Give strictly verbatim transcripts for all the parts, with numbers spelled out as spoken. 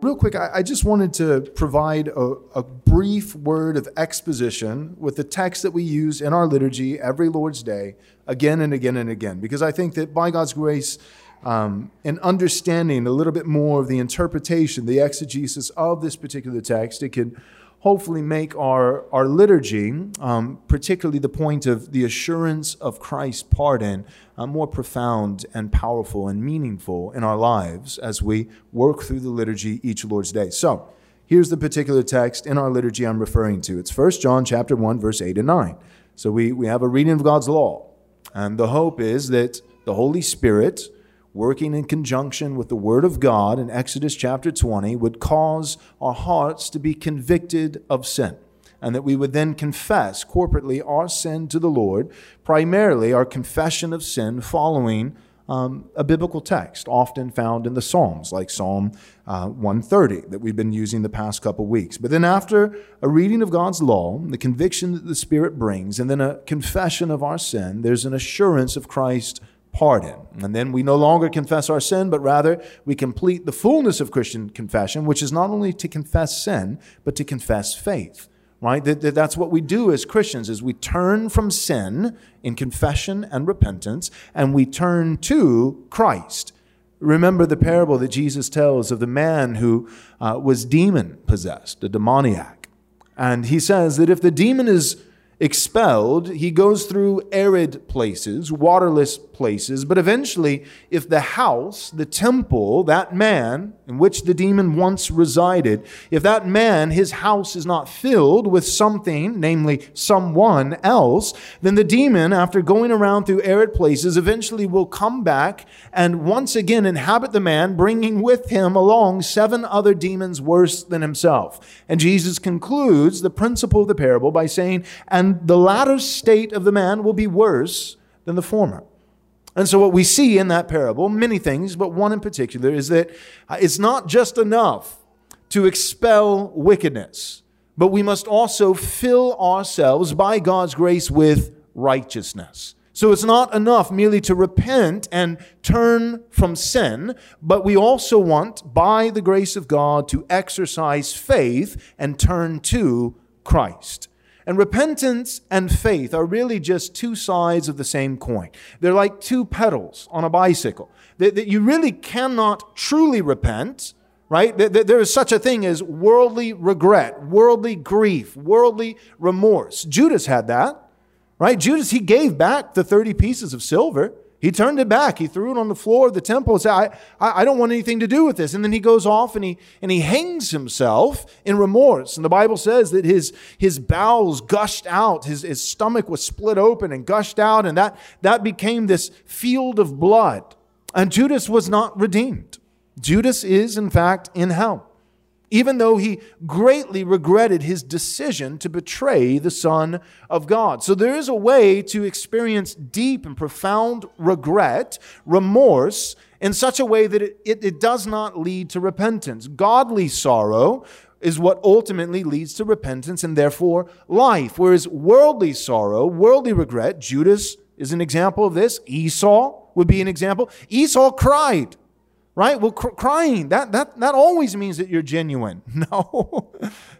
Real quick, I just wanted to provide a, a brief word of exposition with the text that we use in our liturgy every Lord's Day, again and again and again, because I think that by God's grace um, and understanding a little bit more of the interpretation, the exegesis of this particular text, it can hopefully make our, our liturgy, um, particularly the point of the assurance of Christ's pardon, uh, more profound and powerful and meaningful in our lives as we work through the liturgy each Lord's Day. So here's the particular text in our liturgy I'm referring to. It's First John chapter one, verse eight and nine. So we, we have a reading of God's law. And the hope is that the Holy Spirit, working in conjunction with the Word of God in Exodus chapter twenty, would cause our hearts to be convicted of sin, and that we would then confess corporately our sin to the Lord, primarily our confession of sin following um, a biblical text often found in the Psalms, like Psalm uh, one thirty that we've been using the past couple weeks. But then after a reading of God's law, the conviction that the Spirit brings, and then a confession of our sin, there's an assurance of Christ's pardon. And then we no longer confess our sin, but rather we complete the fullness of Christian confession, which is not only to confess sin, but to confess faith, right? That, that, that's what we do as Christians, is we turn from sin in confession and repentance, and we turn to Christ. Remember the parable that Jesus tells of the man who uh, was demon-possessed, a demoniac. And he says that if the demon is expelled, he goes through arid places, waterless places, but eventually, if the house, the temple, that man in which the demon once resided, if that man, his house is not filled with something, namely someone else, then the demon, after going around through arid places, eventually will come back and once again inhabit the man, bringing with him along seven other demons worse than himself. And Jesus concludes the principle of the parable by saying, "And And the latter state of the man will be worse than the former." And so what we see in that parable, many things, but one in particular, is that it's not just enough to expel wickedness, but we must also fill ourselves by God's grace with righteousness. So it's not enough merely to repent and turn from sin, but we also want, by the grace of God, to exercise faith and turn to Christ. And repentance and faith are really just two sides of the same coin. They're like two pedals on a bicycle. That, that you really cannot truly repent, right? That, that there is such a thing as worldly regret, worldly grief, worldly remorse. Judas had that, right? Judas, he gave back the thirty pieces of silver. He turned it back. He threw it on the floor of the temple and said, I, I don't want anything to do with this. And then he goes off and he and he hangs himself in remorse. And the Bible says that his, his bowels gushed out. His, his stomach was split open and gushed out. And that, that became this field of blood. And Judas was not redeemed. Judas is, in fact, in hell, even though he greatly regretted his decision to betray the Son of God. So there is a way to experience deep and profound regret, remorse, in such a way that it, it, it does not lead to repentance. Godly sorrow is what ultimately leads to repentance and therefore life, whereas worldly sorrow, worldly regret, Judas is an example of this. Esau would be an example. Esau cried. Right? Well, cr- crying, that, that, that always means that you're genuine. No,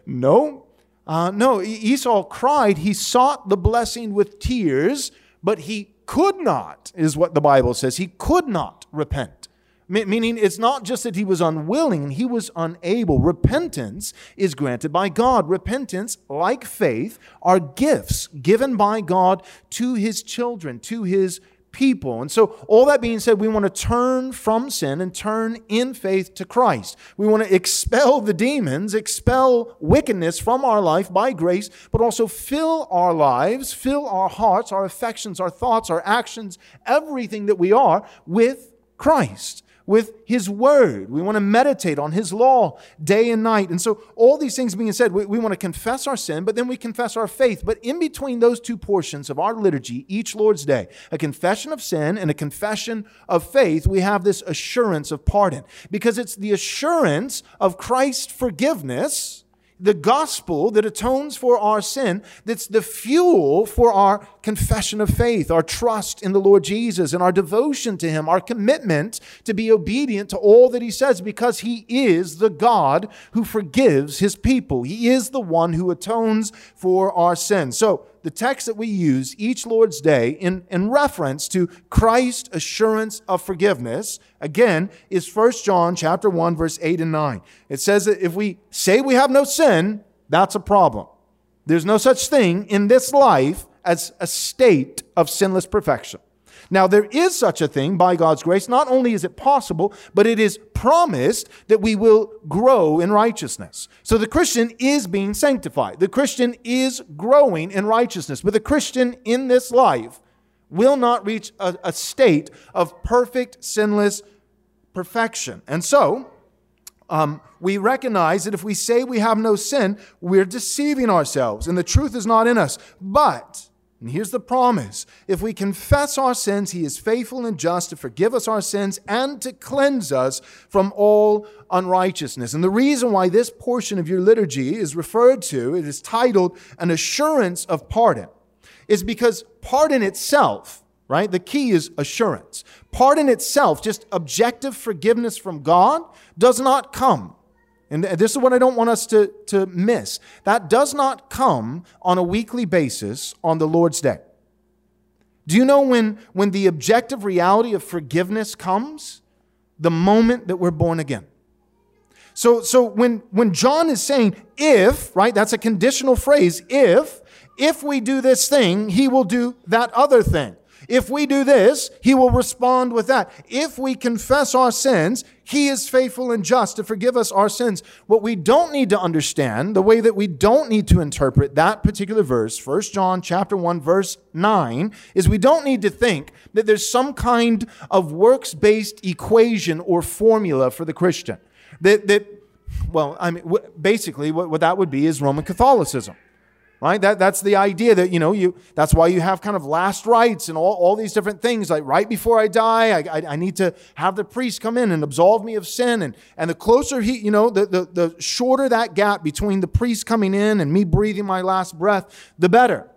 no, uh, no. Esau cried. He sought the blessing with tears, but he could not, is what the Bible says. He could not repent. M- meaning it's not just that he was unwilling, he was unable. Repentance is granted by God. Repentance, like faith, are gifts given by God to his children, to his people. And so all that being said, we want to turn from sin and turn in faith to Christ. We want to expel the demons, expel wickedness from our life by grace, but also fill our lives, fill our hearts, our affections, our thoughts, our actions, everything that we are with Christ. with His Word. We want to meditate on His law day and night. And so all these things being said, we, we want to confess our sin, but then we confess our faith. But in between those two portions of our liturgy each Lord's Day, a confession of sin and a confession of faith, we have this assurance of pardon. Because it's the assurance of Christ's forgiveness, the gospel that atones for our sin, that's the fuel for our confession of faith, our trust in the Lord Jesus and our devotion to Him, our commitment to be obedient to all that He says, because He is the God who forgives His people. He is the one who atones for our sin. So the text that we use each Lord's Day in, in reference to Christ's assurance of forgiveness, again, is First John chapter one, verse eight and nine. It says that if we say we have no sin, that's a problem. There's no such thing in this life as a state of sinless perfection. Now, there is such a thing by God's grace. Not only is it possible, but it is promised that we will grow in righteousness. So the Christian is being sanctified. The Christian is growing in righteousness. But the Christian in this life will not reach a, a state of perfect, sinless perfection. And so Um, we recognize that if we say we have no sin, we're deceiving ourselves and the truth is not in us. But, and here's the promise, if we confess our sins, He is faithful and just to forgive us our sins and to cleanse us from all unrighteousness. And the reason why this portion of your liturgy is referred to, it is titled An Assurance of Pardon, is because pardon itself, right? The key is assurance. Pardon itself, just objective forgiveness from God, does not come. And this is what I don't want us to, to miss. That does not come on a weekly basis on the Lord's Day. Do you know when, when the objective reality of forgiveness comes? The moment that we're born again. So, so when, when John is saying, if, right, that's a conditional phrase, if, if we do this thing, He will do that other thing. If we do this, He will respond with that. If we confess our sins, He is faithful and just to forgive us our sins. What we don't need to understand, the way that we don't need to interpret that particular verse, First John chapter one, verse nine, is we don't need to think that there's some kind of works-based equation or formula for the Christian. That, that well, I mean, basically what, what that would be is Roman Catholicism. Right? That, that's the idea that, you know, you, that's why you have kind of last rites and all, all these different things. Like right before I die, I, I, I need to have the priest come in and absolve me of sin. And, and the closer he, you know, the, the, the shorter that gap between the priest coming in and me breathing my last breath, the better.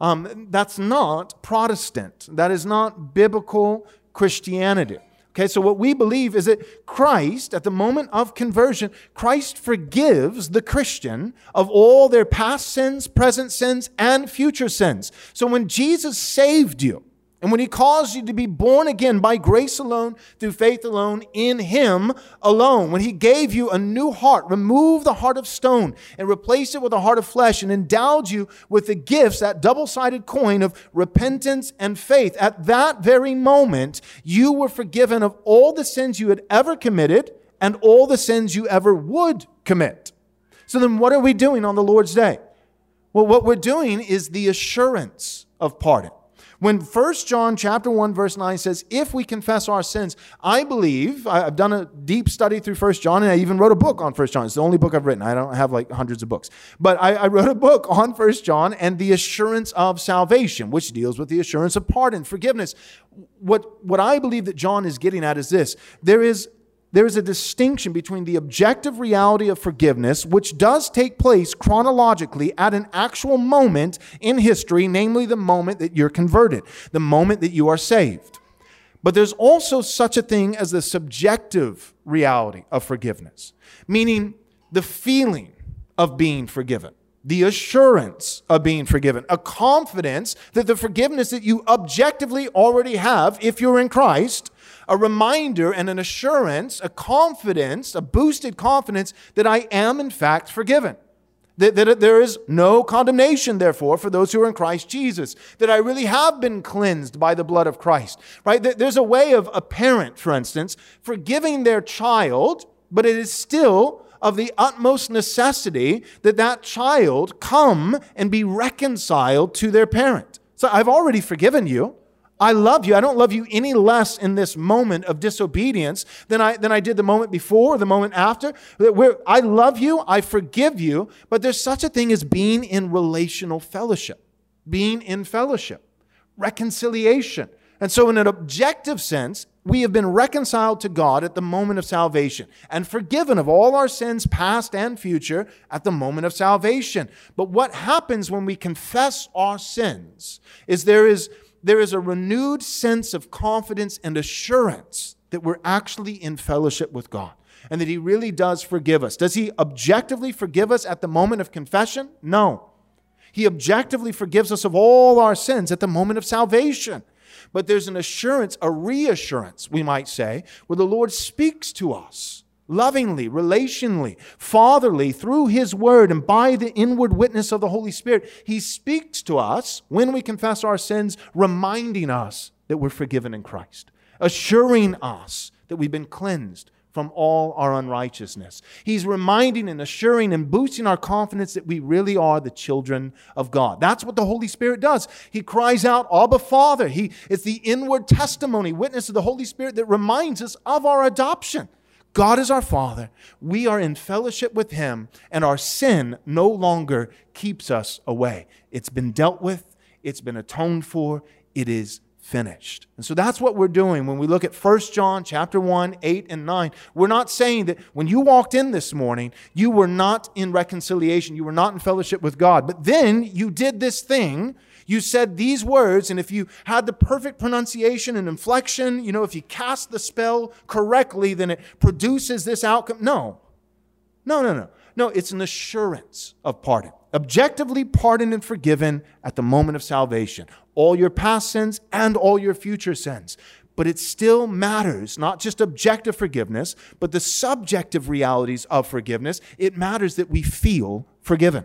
Um, that's not Protestant. That is not biblical Christianity. Okay, so what we believe is that Christ, at the moment of conversion, Christ forgives the Christian of all their past sins, present sins, and future sins. So when Jesus saved you, and when He caused you to be born again by grace alone, through faith alone, in Him alone, when He gave you a new heart, removed the heart of stone and replaced it with a heart of flesh and endowed you with the gifts, that double-sided coin of repentance and faith, at that very moment, you were forgiven of all the sins you had ever committed and all the sins you ever would commit. So then what are we doing on the Lord's Day? Well, what we're doing is the assurance of pardon. When First John chapter one, verse nine says, if we confess our sins, I believe, I've done a deep study through First John, and I even wrote a book on First John. It's the only book I've written. I don't have like hundreds of books. But I, I wrote a book on First John and the assurance of salvation, which deals with the assurance of pardon, forgiveness. What, what I believe that John is getting at is this. There is There is a distinction between the objective reality of forgiveness, which does take place chronologically at an actual moment in history, namely the moment that you're converted, the moment that you are saved. But there's also such a thing as the subjective reality of forgiveness, meaning the feeling of being forgiven, the assurance of being forgiven, a confidence that the forgiveness that you objectively already have, if you're in Christ, a reminder and an assurance, a confidence, a boosted confidence that I am in fact forgiven. That, that there is no condemnation, therefore, for those who are in Christ Jesus. That I really have been cleansed by the blood of Christ. Right? There's a way of a parent, for instance, forgiving their child, but it is still of the utmost necessity that that child come and be reconciled to their parent. So I've already forgiven you. I love you. I don't love you any less in this moment of disobedience than I than I did the moment before, or the moment after. We're, I love you. I forgive you. But there's such a thing as being in relational fellowship, being in fellowship, reconciliation. And so in an objective sense, we have been reconciled to God at the moment of salvation and forgiven of all our sins, past and future, at the moment of salvation. But what happens when we confess our sins is there is there is a renewed sense of confidence and assurance that we're actually in fellowship with God and that He really does forgive us. Does He objectively forgive us at the moment of confession? No. He objectively forgives us of all our sins at the moment of salvation. But there's an assurance, a reassurance, we might say, where the Lord speaks to us lovingly, relationally, fatherly, through His Word and by the inward witness of the Holy Spirit. He speaks to us when we confess our sins, reminding us that we're forgiven in Christ, assuring us that we've been cleansed from all our unrighteousness. He's reminding and assuring and boosting our confidence that we really are the children of God. That's what the Holy Spirit does. He cries out, Abba, Father. He, it's the inward testimony, witness of the Holy Spirit that reminds us of our adoption. God is our Father. We are in fellowship with Him, and our sin no longer keeps us away. It's been dealt with. It's been atoned for. It is finished. And so that's what we're doing when we look at First John chapter one, eight, and nine. We're not saying that when you walked in this morning, you were not in reconciliation, you were not in fellowship with God, but then you did this thing, you said these words, and if you had the perfect pronunciation and inflection, you know, if you cast the spell correctly, then it produces this outcome. No, no, no, no. No, it's an assurance of pardon. Objectively pardoned and forgiven at the moment of salvation. All your past sins and all your future sins. But it still matters, not just objective forgiveness, but the subjective realities of forgiveness. It matters that we feel forgiven.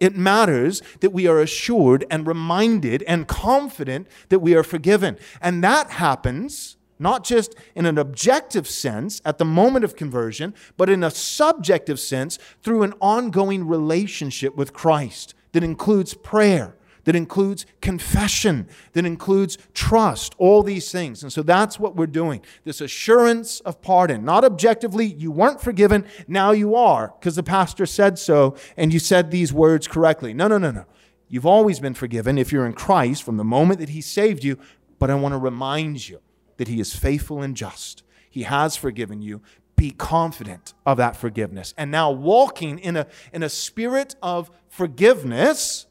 It matters that we are assured and reminded and confident that we are forgiven. And that happens not just in an objective sense at the moment of conversion, but in a subjective sense through an ongoing relationship with Christ that includes prayer, that includes confession, that includes trust, all these things. And so that's what we're doing, this assurance of pardon. Not objectively, you weren't forgiven, now you are, because the pastor said so, and you said these words correctly. No, no, no, no. You've always been forgiven if you're in Christ from the moment that He saved you, but I want to remind you that He is faithful and just. He has forgiven you. Be confident of that forgiveness. And now walking in a, in a spirit of forgiveness,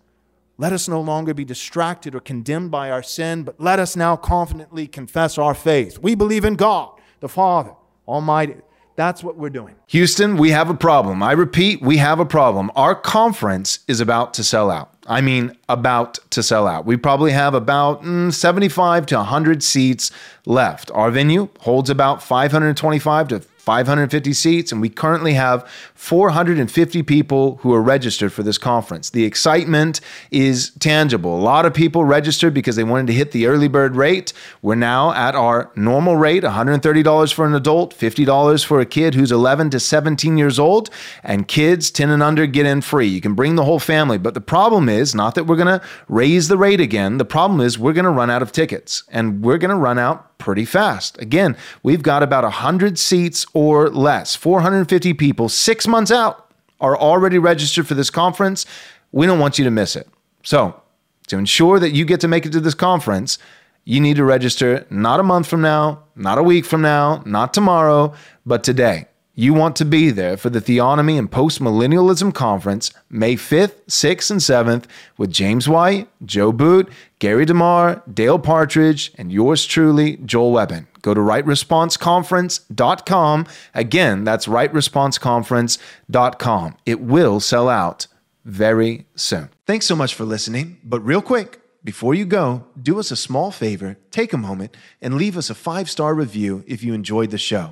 let us no longer be distracted or condemned by our sin, but let us now confidently confess our faith. We believe in God, the Father, Almighty. That's what we're doing. Houston, we have a problem. I repeat, we have a problem. Our conference is about to sell out. I mean, about to sell out. We probably have about mm, seventy-five to one hundred seats left. Our venue holds about five hundred twenty-five to five hundred fifty seats, and we currently have four hundred fifty people who are registered for this conference. The excitement is tangible. A lot of people registered because they wanted to hit the early bird rate. We're now at our normal rate, one hundred thirty dollars for an adult, fifty dollars for a kid who's eleven to seventeen years old, and kids ten and under get in free. You can bring the whole family, but the problem is not that we're going to raise the rate again. The problem is we're going to run out of tickets, and we're going to run out pretty fast. Again, we've got about one hundred seats or less. four hundred fifty people, six months out, are already registered for this conference. We don't want you to miss it. So, to ensure that you get to make it to this conference, you need to register not a month from now, not a week from now, not tomorrow, but today. You want to be there for the Theonomy and Postmillennialism Conference, May fifth, sixth, and seventh, with James White, Joe Boot, Gary DeMar, Dale Partridge, and yours truly, Joel Webbin. Go to right response conference dot com. Again, that's right response conference dot com. It will sell out very soon. Thanks so much for listening, but real quick, before you go, do us a small favor, take a moment, and leave us a five-star review if you enjoyed the show.